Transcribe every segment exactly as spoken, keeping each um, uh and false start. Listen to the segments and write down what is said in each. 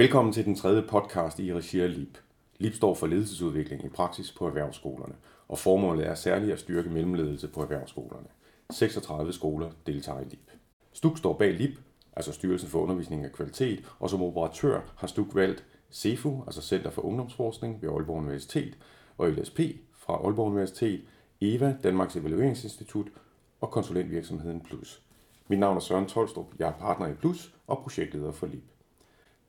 Velkommen til den tredje podcast i regi af L I P. L I P står for ledelsesudvikling i praksis på erhvervsskolerne, og formålet er særligt at styrke mellemledelse på erhvervsskolerne. seksogtredive skoler deltager i L I P. Stuk står bag L I P, altså Styrelsen for Undervisning og Kvalitet, og som operatør har Stuk valgt C E F U, altså Center for Ungdomsforskning ved Aalborg Universitet, og L S P fra Aalborg Universitet, E V A, Danmarks Evalueringsinstitut og konsulentvirksomheden PLUS. Mit navn er Søren Tolstrup, jeg er partner i PLUS og projektleder for L I P.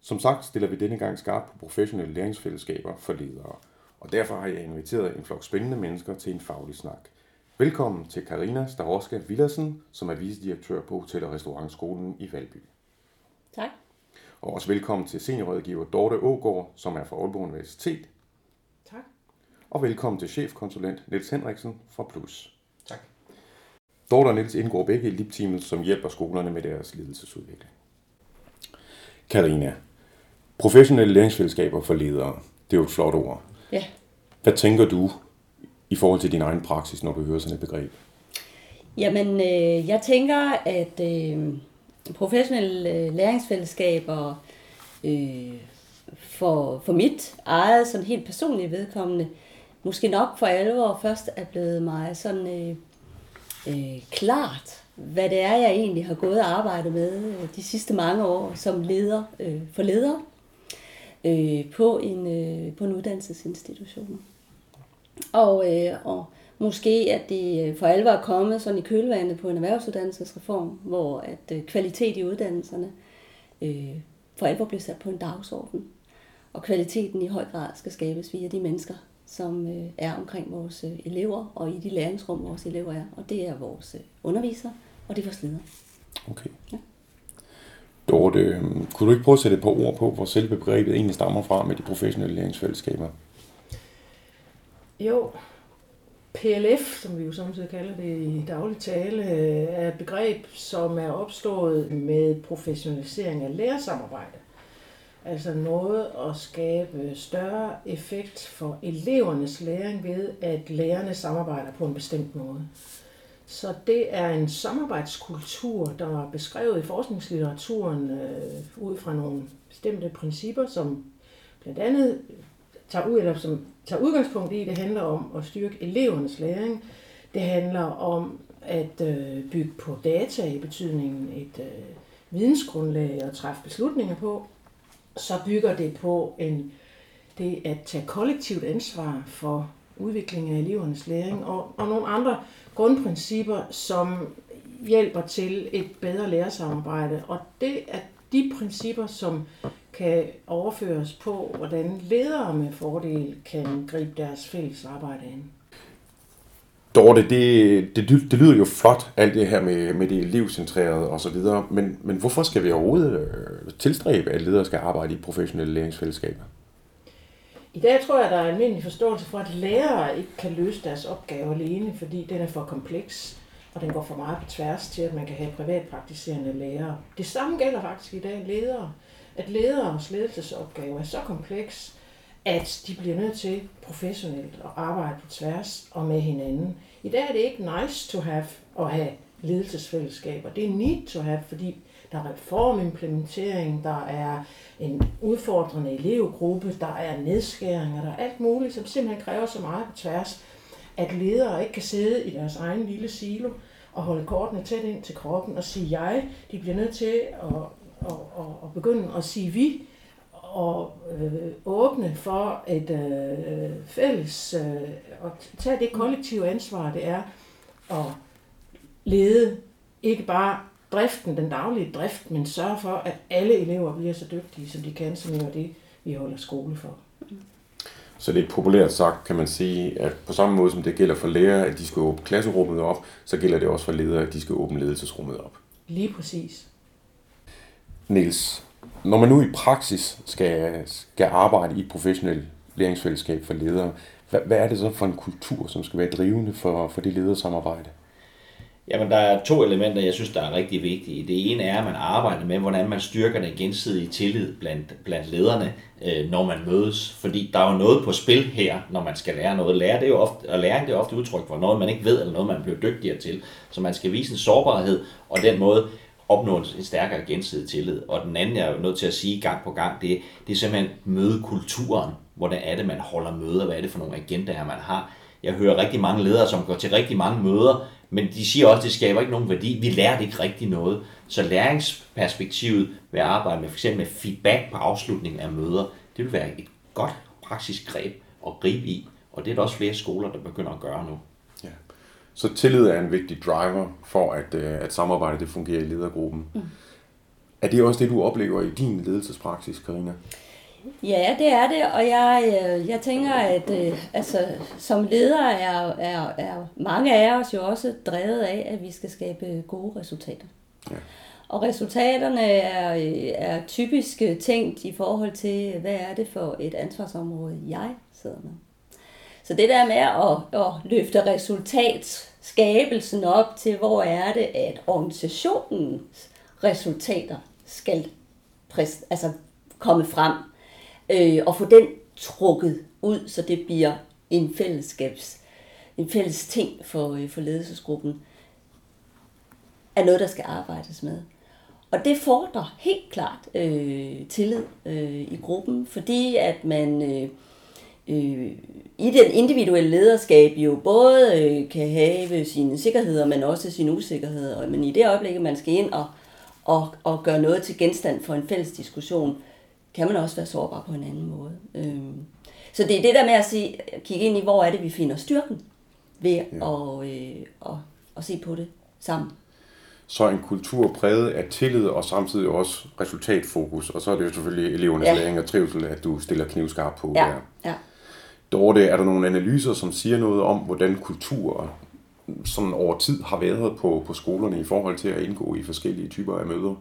Som sagt stiller vi denne gang skarpt på professionelle læringsfællesskaber for ledere, og derfor har jeg inviteret en flok spændende mennesker til en faglig snak. Velkommen til Carina Staroska-Villersen, som er vicedirektør på Hotel- og Restaurantskolen i Valby. Tak. Og også velkommen til seniorrådgiver Dorte Ågård, som er fra Aalborg Universitet. Tak. Og velkommen til chefkonsulent Niels Henriksen fra PLUS. Tak. Dorte og Niels indgår begge i L I P-teamet, som hjælper skolerne med deres ledelsesudvikling. Carina, professionelle læringsfællesskaber for ledere, det er jo et flot ord. Ja. Hvad tænker du i forhold til din egen praksis, når du hører sådan et begreb? Jamen, øh, jeg tænker, at øh, professionelle læringsfællesskaber øh, for, for mit eget, sådan helt personligt vedkommende, måske nok for alvor først er blevet meget sådan øh, øh, klart, hvad det er, jeg egentlig har gået og arbejdet med de sidste mange år som leder øh, for ledere øh, på, en, øh, på en uddannelsesinstitution. Og, øh, og måske at det for alvor er kommet sådan i kølvandet på en erhvervsuddannelsesreform, hvor at øh, kvalitet i uddannelserne øh, for alvor bliver sat på en dagsorden. Og kvaliteten i høj grad skal skabes via de mennesker, som er omkring vores elever og i de læringsrum, vores elever er. Og det er vores undervisere, og det er vores ledere. Okay. Ja. Dorte, kunne du ikke prøve at sætte et par ord på, hvor selve begrebet egentlig stammer fra med de professionelle læringsfællesskaber? Jo, P L F, som vi jo samtidig kalder det i daglig tale, er et begreb, som er opstået med professionalisering af lærersamarbejde. Altså noget at skabe større effekt for elevernes læring ved, at lærerne samarbejder på en bestemt måde. Så det er en samarbejdskultur, der er beskrevet i forskningslitteraturen øh, ud fra nogle bestemte principper, som blandt andet tager, ud, eller som tager udgangspunkt i, det handler om at styrke elevernes læring. Det handler om at øh, bygge på data i betydningen et øh, vidensgrundlag at træffe beslutninger på. Så bygger det på en, det at tage kollektivt ansvar for udviklingen af elevernes læring og, og nogle andre grundprincipper, som hjælper til et bedre lærersamarbejde. Og det er de principper, som kan overføres på, hvordan ledere med fordel kan gribe deres fælles arbejde ind. Dorte, det, det, det lyder jo flot, alt det her med, med det elevcentrerede osv., men, men hvorfor skal vi overhovedet tilstræbe, at ledere skal arbejde i professionelle læringsfællesskaber? I dag tror jeg, der er almindelig forståelse for, at lærere ikke kan løse deres opgave alene, fordi den er for kompleks, og den går for meget på tværs til, at man kan have privatpraktiserende lærere. Det samme gælder faktisk i dag ledere, at lederes ledelsesopgave er så kompleks, at de bliver nødt til professionelt at arbejde på tværs og med hinanden. I dag er det ikke nice to have at have ledelsesfællesskaber. Det er need to have, fordi der er reformimplementering, der er en udfordrende elevgruppe, der er nedskæringer, der er alt muligt, som simpelthen kræver så meget på tværs, at ledere ikke kan sidde i deres egen lille silo og holde kortene tæt ind til kroppen og sige jeg. De bliver nødt til at, at, at, at begynde at sige vi, og øh, åbne for et øh, fælles, øh, og tage det kollektive ansvar, det er at lede ikke bare driften, den daglige drift, men sørge for, at alle elever bliver så dygtige, som de kan, som er det, vi holder skole for. Så lidt populært sagt kan man sige, at på samme måde som det gælder for lærere, at de skal åbne klasserummet op, så gælder det også for ledere, at de skal åbne ledelsesrummet op. Lige præcis. Niels, når man nu i praksis skal, skal arbejde i et professionelt læringsfællesskab for ledere, hvad, hvad er det så for en kultur, som skal være drivende for, for det ledersamarbejde? Jamen, der er to elementer, jeg synes, der er rigtig vigtige. Det ene er, at man arbejder med, hvordan man styrker den gensidige tillid blandt, blandt lederne, øh, når man mødes. Fordi der er jo noget på spil her, når man skal lære noget. Lære, det er jo ofte, og læring det er ofte udtryk for noget, man ikke ved, eller noget, man bliver dygtigere til. Så man skal vise en sårbarhed, og den måde opnå en stærkere gensidig tillid. Og den anden, jeg er jo nødt til at sige gang på gang, det, det er simpelthen mødekulturen. Hvordan er det, man holder møder? Hvad er det for nogle agendaer, man har? Jeg hører rigtig mange ledere, som går til rigtig mange møder, men de siger også, at det skaber ikke nogen værdi. Vi lærer det ikke rigtig noget. Så læringsperspektivet ved at arbejde med f.eks. med feedback på afslutningen af møder, det vil være et godt praktisk greb at gribe i. Og det er der også flere skoler, der begynder at gøre nu. Ja. Så tillid er en vigtig driver for, at, at samarbejdet det fungerer i ledergruppen. Mm. Er det også det, du oplever i din ledelsespraksis, Carina? Ja, det er det, og jeg, jeg tænker, at altså, som ledere er, er, er mange af os jo også drevet af, at vi skal skabe gode resultater. Ja. Og resultaterne er, er typisk tænkt i forhold til, hvad er det for et ansvarsområde, jeg sidder med. Så det der med at, at løfte resultatskabelsen op til, hvor er det, at organisationens resultater skal præst, altså komme frem, og få den trukket ud, så det bliver en fællesskabs, en fælles ting for, for ledelsesgruppen, er noget, der skal arbejdes med. Og det fordrer helt klart øh, tillid øh, i gruppen, fordi at man øh, øh, i den individuelle lederskab jo både øh, kan have sine sikkerheder, men også sine usikkerheder. Men i det øjeblik, man skal ind og, og, og gøre noget til genstand for en fælles diskussion, kan man også være sårbar på en anden måde. Så det er det der med at sige, kigge ind i, hvor er det, vi finder styrken ved at, ja. at, at, at se på det sammen. Så en kultur præget af tillid og samtidig også resultatfokus, og så er det jo selvfølgelig elevernes ja. læring og trivsel, at du stiller knivskarp på ja. der. Ja. Dorte, er der nogle analyser, som siger noget om, hvordan kulturer sådan over tid har været på, på skolerne i forhold til at indgå i forskellige typer af møder?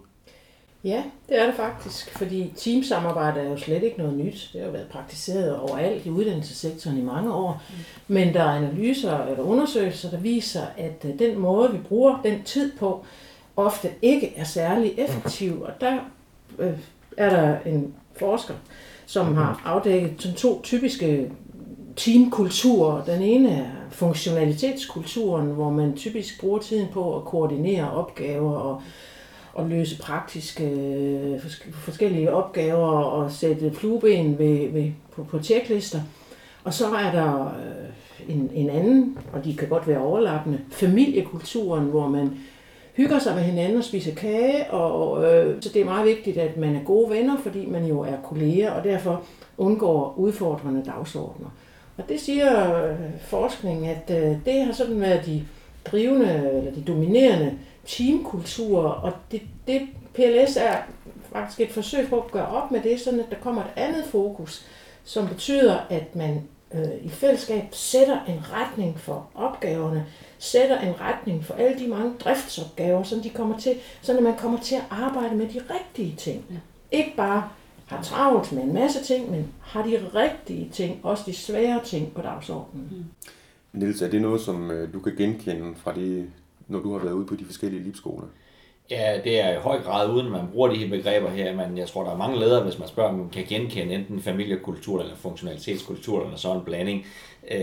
Ja, det er det faktisk, fordi teamsamarbejde er jo slet ikke noget nyt. Det har jo været praktiseret overalt i uddannelsessektoren i mange år. Men der er analyser eller undersøgelser, der viser, at den måde, vi bruger den tid på, ofte ikke er særlig effektiv. Og der øh, er der en forsker, som har afdækket to typiske teamkulturer. Den ene er funktionalitetskulturen, hvor man typisk bruger tiden på at koordinere opgaver og og løse praktiske forskellige opgaver og sætte flueben ved, ved, på, på tjeklister. Og så er der en, en anden, og de kan godt være overlappende, familiekulturen, hvor man hygger sig med hinanden og spiser kage. Og, og, øh, så det er meget vigtigt, at man er gode venner, fordi man jo er kolleger, og derfor undgår udfordrende dagsordner. Og det siger øh, forskningen, at øh, det har sådan været de drivende, eller de dominerende teamkultur, og det, det P L S er faktisk et forsøg på at gøre op med det, sådan at der kommer et andet fokus, som betyder, at man øh, i fællesskab sætter en retning for opgaverne, sætter en retning for alle de mange driftsopgaver, som de kommer til, sådan at man kommer til at arbejde med de rigtige ting. Ja. Ikke bare har travlt med en masse ting, men har de rigtige ting, også de svære ting på dagsordenen. Mm. Niels, er det noget, som øh, du kan genkende fra de, når du har været ude på de forskellige L I P-skoler? Ja, det er i høj grad, uden man bruger de her begreber her, men jeg tror, der er mange ledere, hvis man spørger, om man kan genkende enten familiekultur eller funktionalitetskultur eller sådan en blanding. Øh,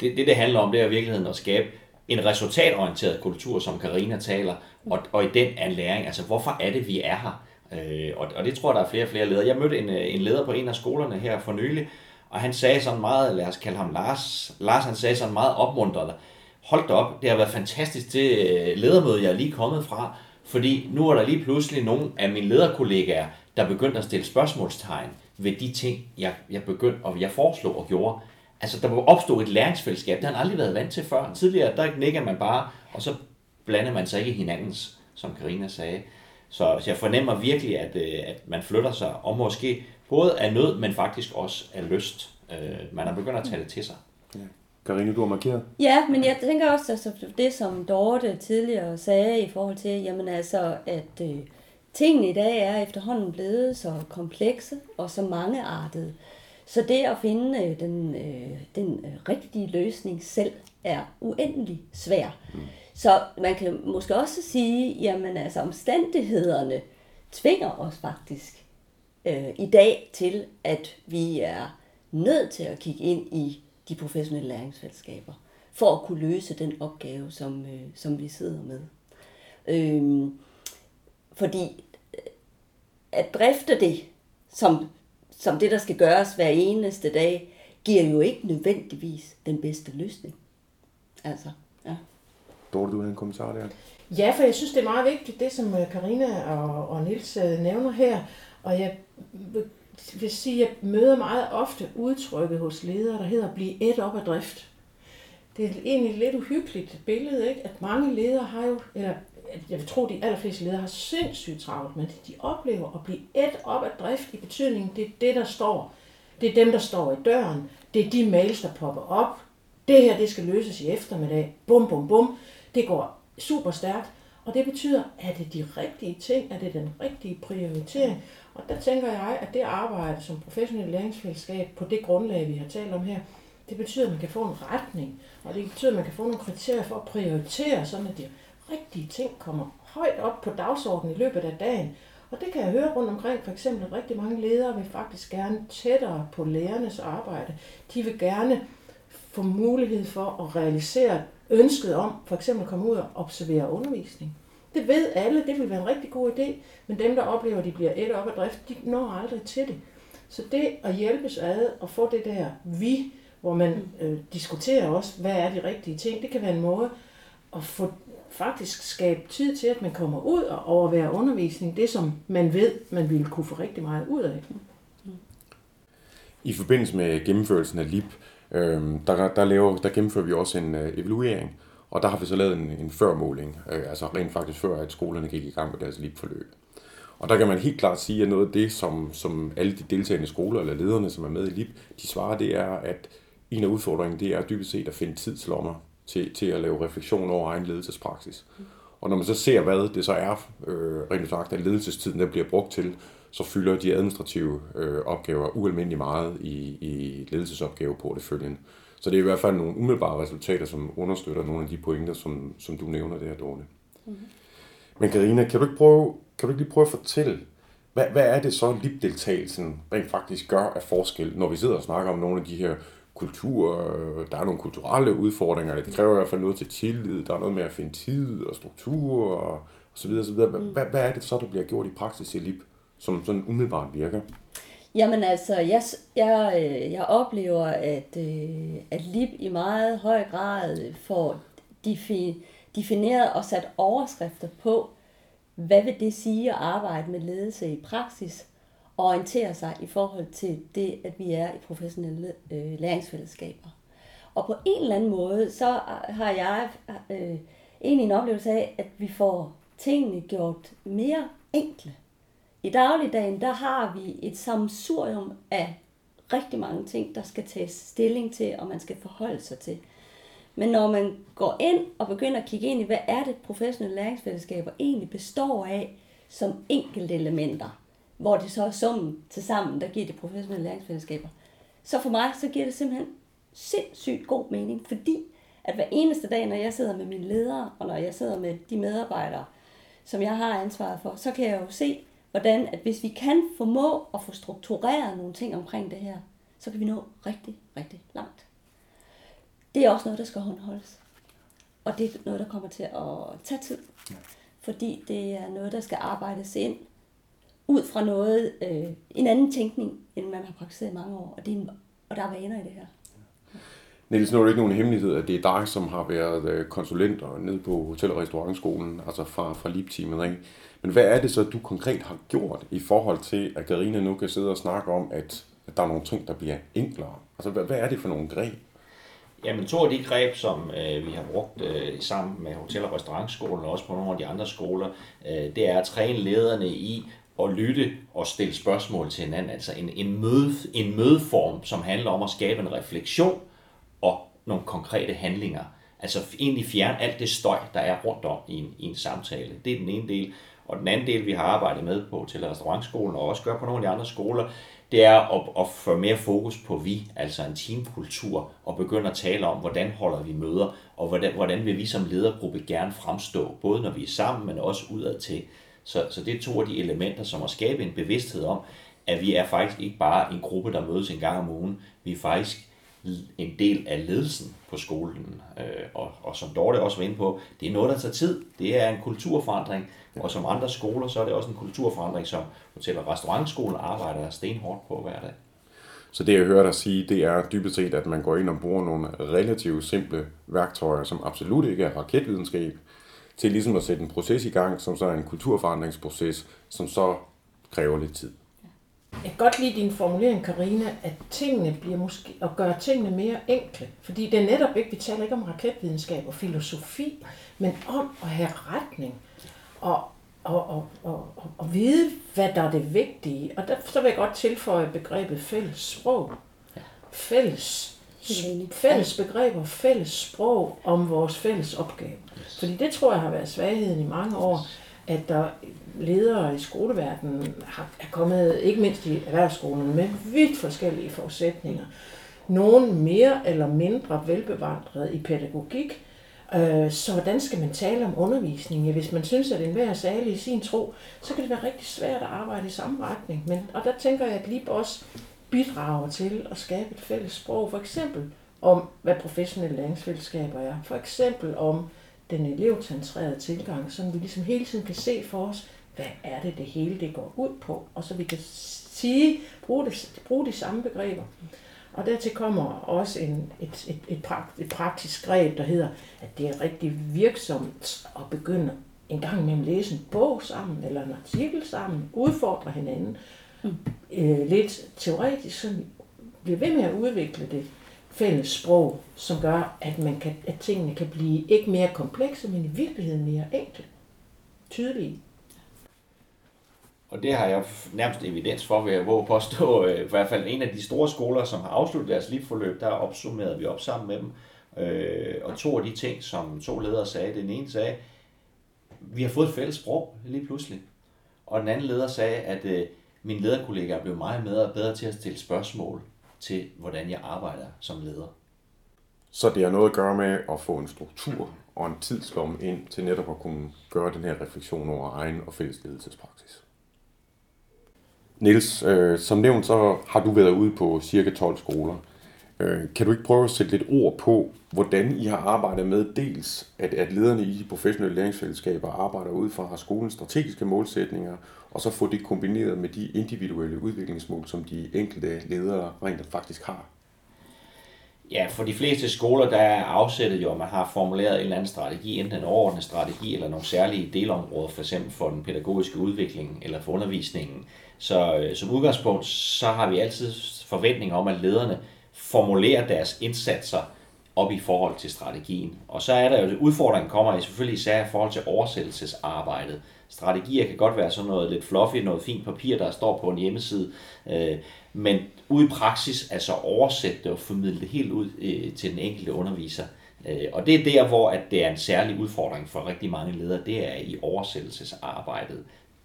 det, det, det handler om, det er i virkeligheden at skabe en resultatorienteret kultur, som Carina taler, og, og i den er læring. Altså, hvorfor er det, vi er her? Øh, og, og det tror jeg, der er flere og flere ledere. Jeg mødte en, en leder på en af skolerne her for nylig, og han sagde sådan meget, lad os kalde ham Lars, Lars han sagde sådan meget opmuntrende, hold da op, det har været fantastisk det ledermøde, jeg er lige kommet fra, fordi nu er der lige pludselig nogle af mine lederkollegaer, der begyndte at stille spørgsmålstegn ved de ting, jeg, jeg begyndte, og jeg foreslog og gjorde. Altså der opstod et læringsfællesskab, det har han aldrig været vant til før. Tidligere, der nikker man bare, og så blander man sig ikke i hinandens, som Carina sagde. Så, så jeg fornemmer virkelig, at, at man flytter sig, og måske både af nød, men faktisk også af lyst. Man er begyndt at tage det til sig. Ja. Carina, du har markeret. Ja, men jeg tænker også, altså, det som Dorte tidligere sagde i forhold til, jamen altså, at øh, tingene i dag er efterhånden blevet så komplekse og så mangeartede. Så det at finde øh, den, øh, den rigtige løsning selv er uendelig svær. Mm. Så man kan måske også sige, jamen altså omstændighederne tvinger os faktisk øh, i dag til, at vi er nødt til at kigge ind i de professionelle læringsfællesskaber, for at kunne løse den opgave, som, øh, som vi sidder med. Øh, Fordi at drifte det som, som det, der skal gøres hver eneste dag, giver jo ikke nødvendigvis den bedste løsning. Altså, ja. Dorte, du havde en kommentar der? Ja, for jeg synes, det er meget vigtigt, det som Carina og, og Niels nævner her. Og jeg vil sige, at jeg møder meget ofte udtrykket hos ledere, der hedder at blive ædt op af drift. Det er egentlig et lidt uhyggeligt billede, ikke? At mange ledere har jo, eller jeg vil tro, at de allerfleste ledere har sindssygt travlt, men de oplever at blive ædt op af drift i betydningen, det er det, der står. Det er dem, der står i døren. Det er de mails, der popper op. Det her, det skal løses i eftermiddag. Bum, bum, bum. Det går super stærkt. Og det betyder, at det er de rigtige ting, at det er den rigtige prioritering. Og der tænker jeg, at det arbejde som professionelt læringsfællesskab på det grundlag, vi har talt om her, det betyder, at man kan få en retning. Og det betyder, at man kan få nogle kriterier for at prioritere, sådan at de rigtige ting kommer højt op på dagsordenen i løbet af dagen. Og det kan jeg høre rundt omkring, for eksempel at rigtig mange ledere vil faktisk gerne tættere på lærernes arbejde. De vil gerne få mulighed for at realisere ønsket om, for eksempel at komme ud og observere undervisning. Det ved alle, det vil være en rigtig god idé, men dem, der oplever, at de bliver ædt op af drift, de når aldrig til det. Så det at hjælpes ad og få det der vi, hvor man øh, diskuterer også, hvad er de rigtige ting, det kan være en måde at få faktisk skabe tid til, at man kommer ud og overværer undervisning, det som man ved, man ville kunne få rigtig meget ud af. I forbindelse med gennemførelsen af L I P, øh, der, der, laver, der gennemfører vi også en øh, evaluering, og der har vi så lavet en, en førmåling, øh, altså rent faktisk før, at skolerne gik i gang med deres L I P-forløb. Og der kan man helt klart sige, at noget af det, som, som alle de deltagende skoler eller lederne, som er med i L I P, de svarer, det er, at en af udfordringen, det er dybest set at finde tidslommer til, til at lave refleksion over egen ledelsespraksis. Og når man så ser, hvad det så er, øh, rent sagt, at ledelsestiden der bliver brugt til, så fylder de administrative øh, opgaver ualmindelig meget i, i ledelsesopgaver på det følgende. Så det er i hvert fald nogle umiddelbare resultater, som understøtter nogle af de pointer, som, som du nævner der, Dorte. Mm-hmm. Men Carina, kan du ikke prøve, kan du ikke lige prøve at fortælle, hvad, hvad er det så, L I P-deltagelsen rent faktisk gør af forskel, når vi sidder og snakker om nogle af de her kultur, der er nogle kulturelle udfordringer, det kræver i hvert fald noget til tillid, der er noget med at finde tid og struktur og så videre, så videre. Hvad, hvad er det så, der bliver gjort i praksis i L I P, som sådan umiddelbart virker? Jamen altså, jeg, jeg, jeg oplever, at, at L I P i meget høj grad får defineret og sat overskrifter på, hvad vil det sige at arbejde med ledelse i praksis, orientere sig i forhold til det, at vi er i professionelle øh, læringsfællesskaber. Og på en eller anden måde, så har jeg øh, egentlig en oplevelse af, at vi får tingene gjort mere enkle. I dagligdagen, der har vi et sammensurium af rigtig mange ting, der skal tages stilling til, og man skal forholde sig til. Men når man går ind og begynder at kigge ind i, hvad er det, professionelle læringsfællesskaber egentlig består af som enkelte elementer, hvor det så er summen til sammen, der giver det professionelle læringsfællesskaber. Så for mig, så giver det simpelthen sindssygt god mening, fordi at hver eneste dag, når jeg sidder med mine ledere, og når jeg sidder med de medarbejdere, som jeg har ansvaret for, så kan jeg jo se, hvordan, at hvis vi kan formå at få struktureret nogle ting omkring det her, så kan vi nå rigtig, rigtig langt. Det er også noget, der skal håndholdes. Og det er noget, der kommer til at tage tid, fordi det er noget, der skal arbejdes ind, ud fra noget, øh, en anden tænkning, end man har praktiseret i mange år, og, det er en, og der er vaner i det her. Ja. Niels, nu er det ikke nogen hemmelighed, at det er dig, som har været konsulent og nede på Hotel- og Restaurantskolen, altså fra, fra L I P-teamet, ikke? Men hvad er det så, du konkret har gjort i forhold til, at Carina nu kan sidde og snakke om, at, at der er nogle ting, der bliver enklere? Altså, hvad, hvad er det for nogle greb? Jamen, to af de greb, som øh, vi har brugt øh, sammen med Hotel- og Restaurantskolen, og også på nogle af de andre skoler, øh, det er at træne lederne i, og lytte og stille spørgsmål til hinanden, altså en, en, møde, en mødeform, som handler om at skabe en refleksion og nogle konkrete handlinger. Altså egentlig fjerne alt det støj, der er rundt om i en, i en samtale. Det er den ene del. Og den anden del, vi har arbejdet med på til Restaurantskolen og også gør på nogle af de andre skoler, det er at, at få mere fokus på vi, altså en teamkultur, og begynde at tale om, hvordan holder vi møder, og hvordan, hvordan vil vi som ledergruppe gerne fremstå, både når vi er sammen, men også udad til. Så, så det er to af de elementer, som at skabe en bevidsthed om, at vi er faktisk ikke bare en gruppe, der mødes en gang om ugen. Vi er faktisk en del af ledelsen på skolen. Og, og som Dorte også var inde på, det er noget, der tager tid. Det er en kulturforandring, og som andre skoler, så er det også en kulturforandring, som Hotel- og Restaurantskolen arbejder stenhårdt på hver dag. Så det, jeg hører dig sige, det er dybest set, at man går ind og bruger nogle relativt simple værktøjer, som absolut ikke er raketvidenskab, til ligesom at sætte en proces i gang, som så er en kulturforandringsproces, som så kræver lidt tid. Jeg kan godt lide din formulering, Carina, at tingene bliver måske at gøre tingene mere enkle, fordi det er netop ikke, vi taler ikke om raketvidenskab og filosofi, men om at have retning og og og og, og, og vide, hvad der er det vigtige. Og der, så vil jeg godt tilføje begrebet fælles sprog, fælles fælles begreber, fælles sprog om vores fælles opgave, fordi det tror jeg har været svagheden i mange år. At der ledere i skoleverdenen er kommet, ikke mindst i erhvervsskolerne, med vidt forskellige forudsætninger. Nogle mere eller mindre velbevandrede i pædagogik. Så hvordan skal man tale om undervisning? Hvis man synes, at enhver er særlig i sin tro, så kan det være rigtig svært at arbejde i samme retning. Men, og der tænker jeg, at L I P også bidrager til at skabe et fælles sprog, for eksempel om, hvad professionelle læringsfællesskaber er, for eksempel om den elevcentrerede tilgang, så vi ligesom hele tiden kan se for os, hvad er det, det hele det går ud på, og så vi kan sige, bruge, det, bruge de samme begreber. Og dertil kommer også en, et, et, et, prakt, et praktisk greb, der hedder, at det er rigtig virksomt at begynde en gang imellem at læse en bog sammen, eller en artikel sammen, udfordre hinanden, mm. øh, lidt teoretisk, så vi bliver ved med at udvikle det fælles sprog, som gør, at, man kan, at tingene kan blive ikke mere komplekse, men i virkeligheden mere enkle, tydelige. Og det har jeg nærmest evidens for, vil jeg våge påstå. I hvert fald en af de store skoler, som har afsluttet deres L I P-forløb, der opsummerede vi op sammen med dem. Og to af de ting, som to ledere sagde, den ene sagde, vi har fået et fælles sprog lige pludselig. Og den anden leder sagde, at mine lederkollegaer blev meget mere og bedre til at stille spørgsmål til, hvordan jeg arbejder som leder. Så det har noget at gøre med at få en struktur og en tidslomme ind til netop at kunne gøre den her refleksion over egen og fælles ledelsespraksis. Niels, øh, som nævnt, så har du været ude på cirka tolv skoler. Øh, kan du ikke prøve at sætte lidt ord på, hvordan I har arbejdet med dels, at, at lederne i de professionelle læringsfællesskaber arbejder ud fra skolens strategiske målsætninger, og så få det kombineret med de individuelle udviklingsmål, som de enkelte ledere rent faktisk har? Ja, for de fleste skoler, der er afsættet jo, at man har formuleret en eller anden strategi, enten en overordnet strategi eller nogle særlige delområder, for eksempel for den pædagogiske udvikling eller for undervisningen. Så øh, som udgangspunkt, så har vi altid forventninger om, at lederne formulerer deres indsatser op i forhold til strategien. Og så er der jo, udfordringen kommer selvfølgelig især i forhold til oversættelsesarbejdet. Strategier kan godt være sådan noget lidt fluffy, noget fint papir, der står på en hjemmeside, men ude i praksis, altså oversætte det og formidle det helt ud til den enkelte underviser. Og det er der, hvor at det er en særlig udfordring for rigtig mange ledere, det er i oversættelsesarbejdet.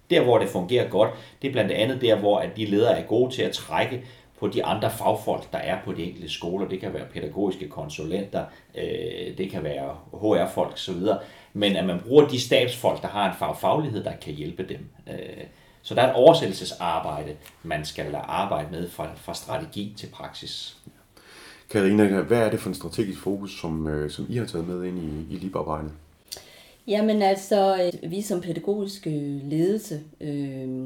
Der, hvor det fungerer godt, det er blandt andet der, hvor at de ledere er gode til at trække på de andre fagfolk, der er på de enkelte skoler. Det kan være pædagogiske konsulenter, øh, det kan være H R-folk osv. Men at man bruger de stabsfolk, der har en fagfaglighed, der kan hjælpe dem. Øh, så der er et oversættelsesarbejde, man skal arbejde med fra, fra strategi til praksis. Carina, hvad er det for en strategisk fokus, som, som I har taget med ind i, i L I P-arbejdet? Jamen altså, vi som pædagogiske ledelse... Øh,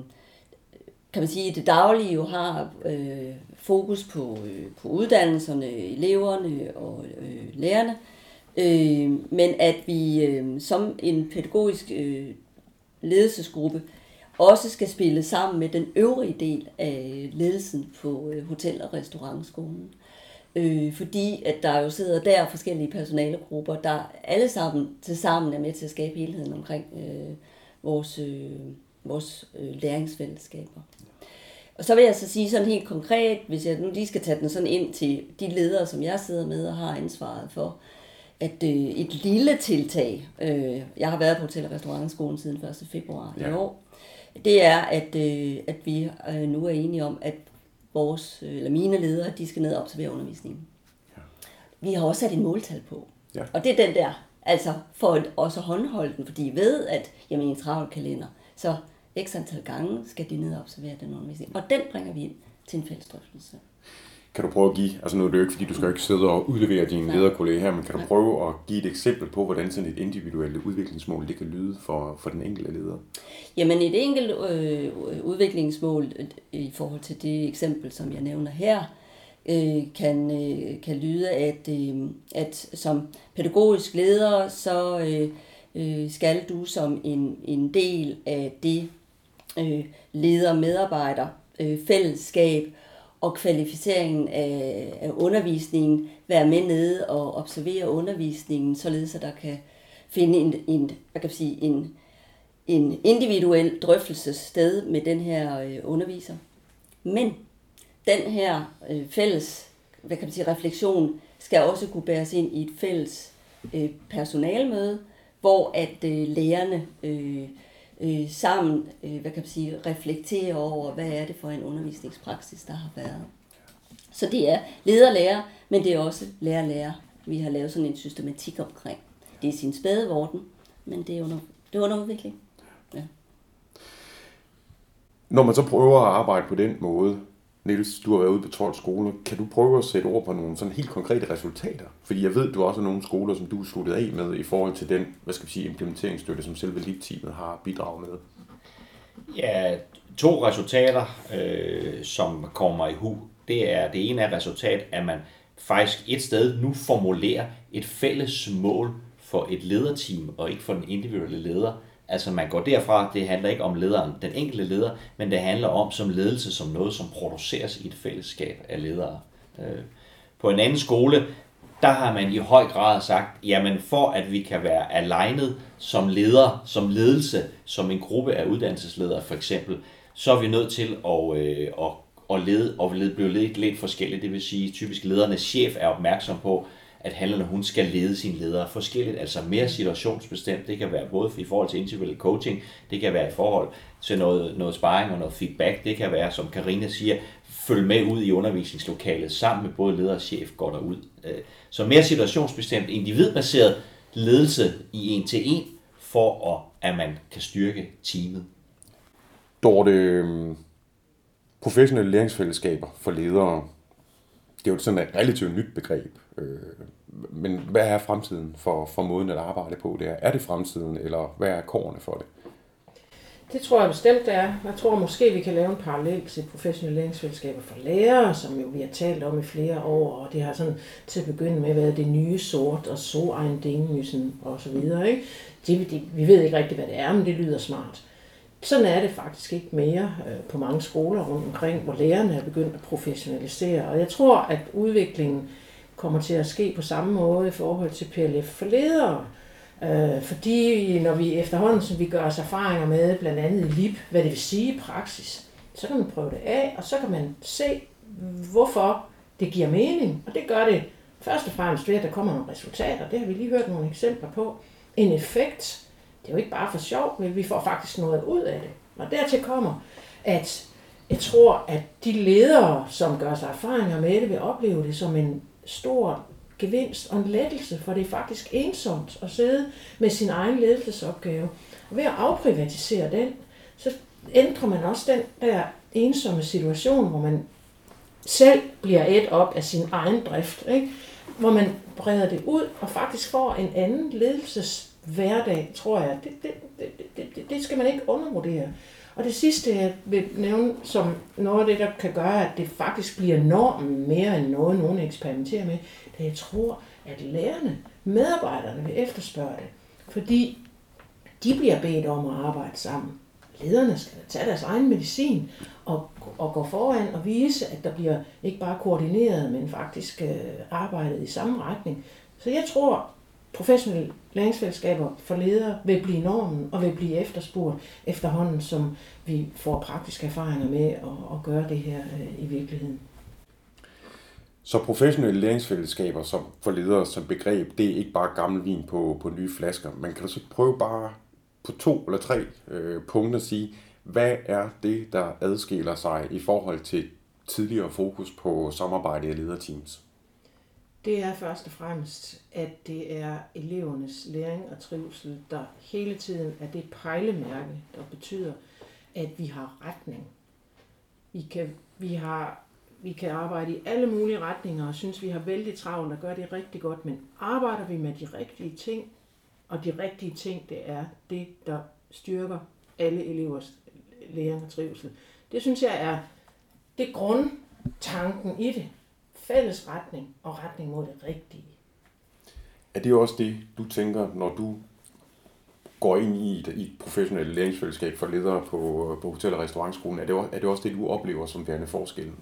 kan man sige, at det daglige jo har øh, fokus på, øh, på uddannelserne, eleverne og øh, lærerne, øh, men at vi øh, som en pædagogisk øh, ledelsesgruppe også skal spille sammen med den øvrige del af ledelsen på øh, Hotel- og Restaurantskolen. Øh, fordi at der jo sidder der forskellige personalegrupper, der alle sammen til sammen er med til at skabe helheden omkring øh, vores... Øh, vores øh, læringsfællesskaber. Og så vil jeg så sige sådan helt konkret, hvis jeg nu lige skal tage den sådan ind til de ledere, som jeg sidder med og har ansvaret for, at øh, et lille tiltag, øh, jeg har været på Hotel- og Restaurantskolen siden første februar ja. i år, det er, at, øh, at vi øh, nu er enige om, at vores, øh, eller mine ledere, de skal ned og observere undervisningen. Ja. Vi har også sat et måltal på, ja. og det er den der, altså for at også håndholde den, fordi I ved, at jamen, en travlkalender, så x antal gange skal de ned og observere den undervisning. Og den bringer vi ind til en fælles drøftelse. kan du prøve at give, altså nu er det jo ikke, fordi du skal ikke sidde og udlevere dine lederkolleger her, men kan du prøve at give et eksempel på, hvordan sådan et individuelt udviklingsmål, det kan lyde for, for den enkelte leder? Jamen et enkelt øh, udviklingsmål i forhold til det eksempel, som jeg nævner her, øh, kan, øh, kan lyde, at, øh, at som pædagogisk leder, så øh, øh, skal du som en, en del af det øh, leder-medarbejder øh, fællesskab, og kvalificeringen af, af undervisningen, være med nede og observere undervisningen, således at der kan finde en, en, hvad kan jeg sige, en, en individuel drøftelsessted med den her øh, underviser. Men den her øh, fælles hvad kan man sige, refleksion skal også kunne bæres ind i et fælles øh, personalemøde, hvor at øh, lærerne øh, Øh, sammen øh, hvad kan man sige, reflektere over, hvad er det for en undervisningspraksis, der har været. Så det er leder-lærer, men det er også lærer-lærer. Vi har lavet sådan en systematik omkring. Det er sin spæde vorden, men det er under, det er under udvikling. Ja. Når man så prøver at arbejde på den måde, Niels, du har været ude på tolv skoler, kan du prøve at sætte ord på nogle sådan helt konkrete resultater? Fordi jeg ved, du også har nogle skoler, som du er sluttet af med i forhold til den, hvad skal vi sige, implementeringsstøtte, som selve L I P-teamet har bidraget med. Ja, to resultater, øh, som kommer i hu, det er det ene af resultat, at man faktisk et sted nu formulerer et fælles mål for et lederteam, og ikke for den individuelle leder. Altså man går derfra, det handler ikke om lederen, den enkelte leder, men det handler om som ledelse, som noget, som produceres i et fællesskab af ledere. På en anden skole, der har man i høj grad sagt, jamen for at vi kan være alignet som leder, som ledelse, som en gruppe af uddannelsesledere for eksempel, så er vi nødt til at, at, at lede og blive ledet lidt forskelligt. Det vil sige, typisk ledernes chef er opmærksom på, at han eller hun skal lede sine ledere forskelligt, altså mere situationsbestemt. Det kan være både i forhold til individuel coaching, det kan være i forhold til noget, noget sparring og noget feedback, det kan være, som Carina siger, følg med ud i undervisningslokalet sammen med både leder og chef går derud. Så mere situationsbestemt, individbaseret ledelse i en til en, for at, at man kan styrke teamet. Dorte, professionelle læringsfællesskaber for ledere, det er jo sådan et relativt nyt begreb, men hvad er fremtiden for, for måden at arbejde på det her? Er det fremtiden, eller hvad er kårene for det? Det tror jeg bestemt, det er. Jeg tror måske, vi kan lave en parallel til professionelle læringsfællesskaber for lærere, som jo vi har talt om i flere år, og det har sådan til at begynde med været det nye sort, og så egen dingenlysen og så videre. Ikke? Det, det, vi ved ikke rigtig, hvad det er, men det lyder smart. Sådan er det faktisk ikke mere på mange skoler rundt omkring, hvor lærerne er begyndt at professionalisere. Og jeg tror, at udviklingen kommer til at ske på samme måde i forhold til P L F for ledere. Fordi når vi efterhånden, som vi gør os erfaringer med, blandt andet i L I P, hvad det vil sige i praksis, så kan man prøve det af, og så kan man se, hvorfor det giver mening. Og det gør det først og fremmest ved, at der kommer nogle resultater. Det har vi lige hørt nogle eksempler på. En effekt. Det er jo ikke bare for sjov, men vi får faktisk noget ud af det. Og dertil kommer, at jeg tror, at de ledere, som gør sig erfaringer med det, vil opleve det som en stor gevinst og en lettelse, for det er faktisk ensomt at sidde med sin egen ledelsesopgave. Og ved at afprivatisere den, så ændrer man også den der ensomme situation, hvor man selv bliver ædt op af sin egen drift, ikke? Hvor man breder det ud og faktisk får en anden ledelses hverdag, tror jeg. Det, det, det, det, det skal man ikke undervurdere. Og det sidste, jeg vil nævne, som noget af det, der kan gøre, at det faktisk bliver normen mere end noget, nogen eksperimenterer med, da jeg tror, at lærerne, medarbejderne vil efterspørge det. Fordi de bliver bedt om at arbejde sammen. Lederne skal tage deres egen medicin og, og gå foran og vise, at der bliver ikke bare koordineret, men faktisk øh, arbejdet i samme retning. Så jeg tror, professionelle læringsfællesskaber for ledere vil blive normen og vil blive efterspurgt efterhånden, som vi får praktiske erfaringer med at, at gøre det her øh, i virkeligheden. Så professionelle læringsfællesskaber som for ledere som begreb, det er ikke bare gammel vin på, på nye flasker. Man kan så prøve bare på to eller tre øh, punkter at sige, hvad er det, der adskiller sig i forhold til tidligere fokus på samarbejde i lederteams? Det er først og fremmest, at det er elevernes læring og trivsel, der hele tiden er det pejlemærke, der betyder, at vi har retning. Vi, kan, vi har vi kan arbejde i alle mulige retninger og synes, vi har vældig travlt og gør det rigtig godt, men arbejder vi med de rigtige ting, og de rigtige ting, det er det, der styrker alle elevers læring og trivsel. Det synes jeg er det grundtanken i det. Fælles retning og retning mod det rigtige. Er det også det, du tænker, når du går ind i et, i et professionelt læringsfællesskab for ledere på, på Hotel- og Restaurantskolen? Er det, er det også det, du oplever som værende forskellen?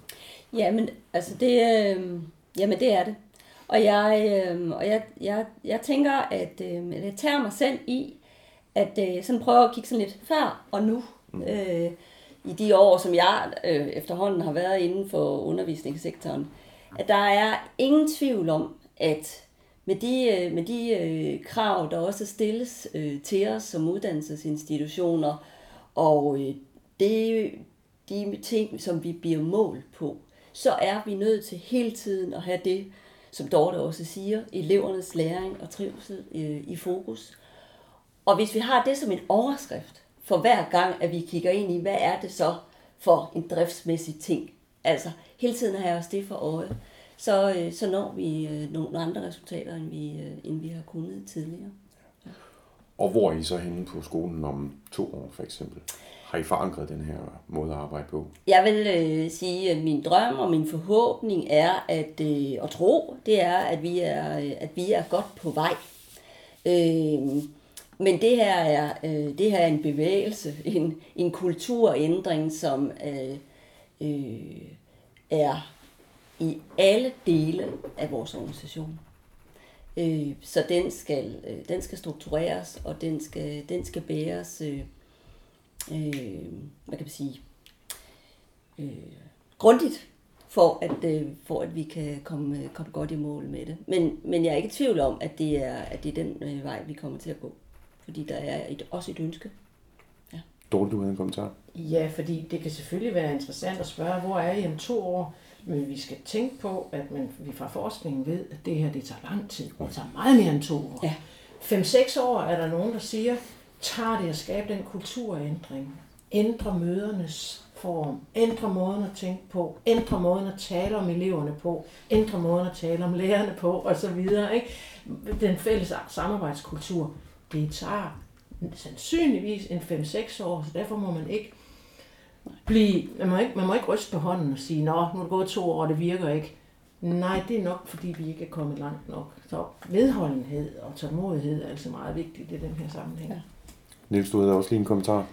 Jamen, altså det, øh, jamen det er det. Og jeg, øh, og jeg, jeg, jeg tænker, at øh, jeg tager mig selv i, at øh, sådan prøver at kigge sådan lidt før og nu. Mm. Øh, I de år, som jeg øh, efterhånden har været inden for undervisningssektoren, at der er ingen tvivl om, at med de, øh, med de øh, krav, der også stilles øh, til os som uddannelsesinstitutioner, og øh, det, de ting, som vi bliver målt på, så er vi nødt til hele tiden at have det, som Dorte også siger, elevernes læring og trivsel øh, i fokus. Og hvis vi har det som en overskrift, for hver gang, at vi kigger ind i, hvad er det så for en driftsmæssig ting? Altså, hele tiden har jeg også det for øje. Så, øh, så når vi øh, nogle andre resultater, end vi, øh, end vi har kunnet tidligere. Ja. Og hvor er I så henne på skolen om to år, for eksempel? Har I forankret den her måde at arbejde på? Jeg vil øh, sige, at min drøm og min forhåbning er, at øh, og tro, det er, at vi er, øh, at vi er godt på vej. Øh, Men det her er, øh, det her er en bevægelse, en, en kulturændring, som øh, øh, er i alle dele af vores organisation. Øh, så den skal, øh, den skal struktureres, og den skal, den skal bæres, øh, øh, hvad kan man sige, øh, grundigt, for at, øh, for at vi kan komme, komme godt i mål med det. Men, men jeg er ikke i tvivl om, at det er, at det er den øh, vej, vi kommer til at gå. Fordi der er et, også et ønske. Ja. Dorte, du havde en kommentar? Ja, fordi det kan selvfølgelig være interessant at spørge, hvor er I om to år? Men vi skal tænke på, at man, vi fra forskningen ved, at det her det tager lang tid. Det tager meget mere end to år. Ja. fem seks år er der nogen, der siger, tager det at skabe den kulturændring. Ændre mødernes form. Ændre måden at tænke på. Ændre måden at tale om eleverne på. Ændre måden at tale om lærerne på, osv. Den fælles samarbejdskultur. Det tager sandsynligvis en fem seks år, så derfor må man ikke blive, man må ikke, man må ikke ryste på hånden og sige, nå, nu er det gået to år, det virker ikke. Nej, det er nok, fordi vi ikke er kommet langt nok. Så vedholdenhed og tålmodighed er altså meget vigtigt i den her sammenhæng. Ja. Niels, du havde også lige en kommentar.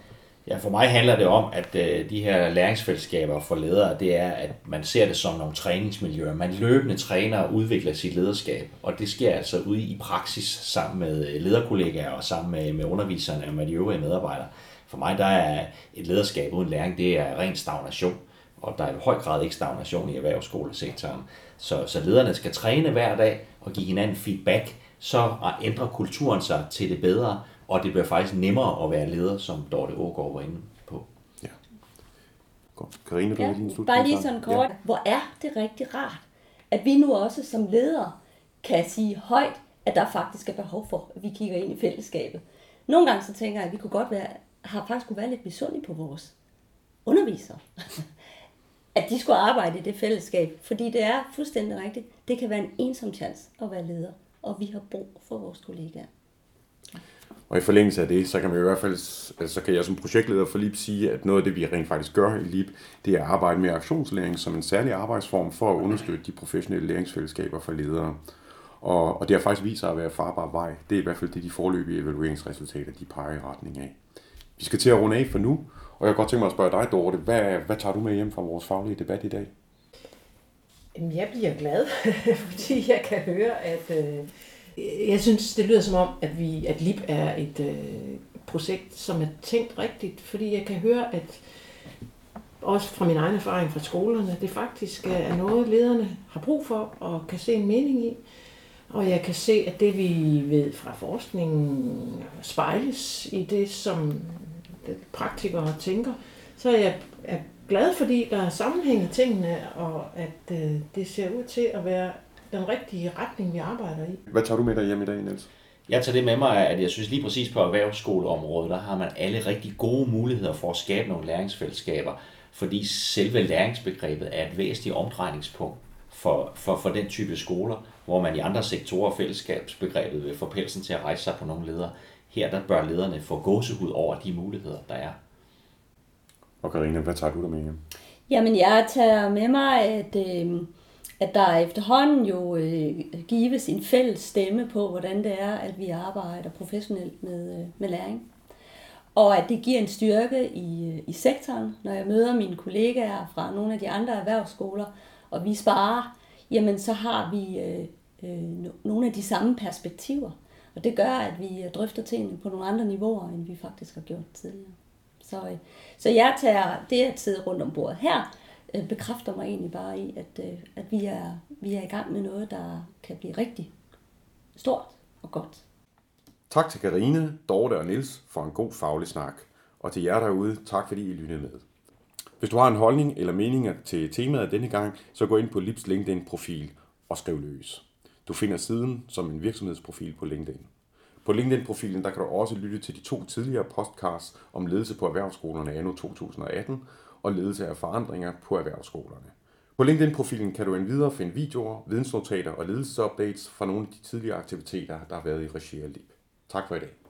Ja, for mig handler det om, at de her læringsfællesskaber for ledere, det er, at man ser det som nogle træningsmiljøer. Man løbende træner og udvikler sit lederskab, og det sker altså ude i praksis sammen med lederkollegaer og sammen med underviserne og med de øvrige medarbejdere. For mig, der er et lederskab uden læring, det er ren stagnation, og der er i høj grad ikke stagnation i erhvervsskolesektoren. Så, så lederne skal træne hver dag og give hinanden feedback, så ændrer kulturen sig til det bedre, og det bliver faktisk nemmere at være leder, som Dorte Ågård var inde på. Ja. Godt. Carina, du ja, lige en bare lige sådan kort. Ja. Hvor er det rigtig rart, at vi nu også som ledere kan sige højt, at der faktisk er behov for, at vi kigger ind i fællesskabet. Nogle gange så tænker jeg, at vi kunne godt være, har faktisk kunne være lidt misundelige på vores undervisere. At de skulle arbejde i det fællesskab. Fordi det er fuldstændig rigtigt. Det kan være en ensom chance at være leder. Og vi har brug for vores kollegaer. Og i forlængelse af det, så kan man i hvert fald, så kan jeg som projektleder for L I P sige, at noget af det, vi rent faktisk gør i L I P, det er at arbejde med aktionslæring som en særlig arbejdsform for at understøtte de professionelle læringsfællesskaber for ledere. Og, og det har faktisk vist sig at være farbar vej. Det er i hvert fald det, de foreløbige evalueringsresultater, de peger i retning af. Vi skal til at runde af for nu, og jeg kunne godt tænke mig at spørge dig, Dorte, hvad, hvad tager du med hjem fra vores faglige debat i dag? Jeg bliver glad, fordi jeg kan høre, at... Øh Jeg synes, det lyder som om, at, vi, at L I P er et øh, projekt, som er tænkt rigtigt, fordi jeg kan høre, at også fra min egen erfaring fra skolerne, det faktisk er noget, lederne har brug for og kan se en mening i. Og jeg kan se, at det vi ved fra forskningen spejles i det, som praktikere tænker. Så jeg er glad, fordi der er sammenhæng i tingene, og at øh, det ser ud til at være den rigtige retning, vi arbejder i. Hvad tager du med dig hjem i dag, Niels? Jeg tager det med mig, at jeg synes lige præcis på erhvervsskoleområdet, der har man alle rigtig gode muligheder for at skabe nogle læringsfællesskaber fordi selve læringsbegrebet er et væsentligt omdrejningspunkt for, for, for den type skoler, hvor man i andre sektorer og fællesskabsbegrebet vil få pelsen til at rejse sig på nogle ledere. Her der bør lederne få gåsehud over de muligheder, der er. Og Carina, hvad tager du der med hjem? Jamen, jeg tager med mig, at, øh, at der efterhånden jo øh, gives en fælles stemme på, hvordan det er, at vi arbejder professionelt med, øh, med læring. Og at det giver en styrke i, i sektoren, når jeg møder mine kollegaer fra nogle af de andre erhvervsskoler, og vi sparer, jamen så har vi øh, øh, nogle af de samme perspektiver. Og det gør, at vi drøfter tingene på nogle andre niveauer, end vi faktisk har gjort tidligere. Så, øh, så jeg tager det at sidde rundt om bordet her, øh, bekræfter mig egentlig bare i, at, øh, at vi, er, vi er i gang med noget, der kan blive rigtig stort og godt. Tak til Carina, Dorte og Niels for en god faglig snak. Og til jer derude, tak fordi I lyttede med. Hvis du har en holdning eller meninger til temaet denne gang, så gå ind på L I Ps LinkedIn-profil og skriv løs. Du finder siden som en virksomhedsprofil på LinkedIn. På LinkedIn-profilen der kan du også lytte til de to tidligere podcasts om ledelse på erhvervsskolerne anno to tusind atten og ledelse af forandringer på erhvervsskolerne. På LinkedIn-profilen kan du endvidere finde videoer, vidensnotater og ledelsesupdates fra nogle af de tidligere aktiviteter, der har været i regi af L I P. Tak for i dag.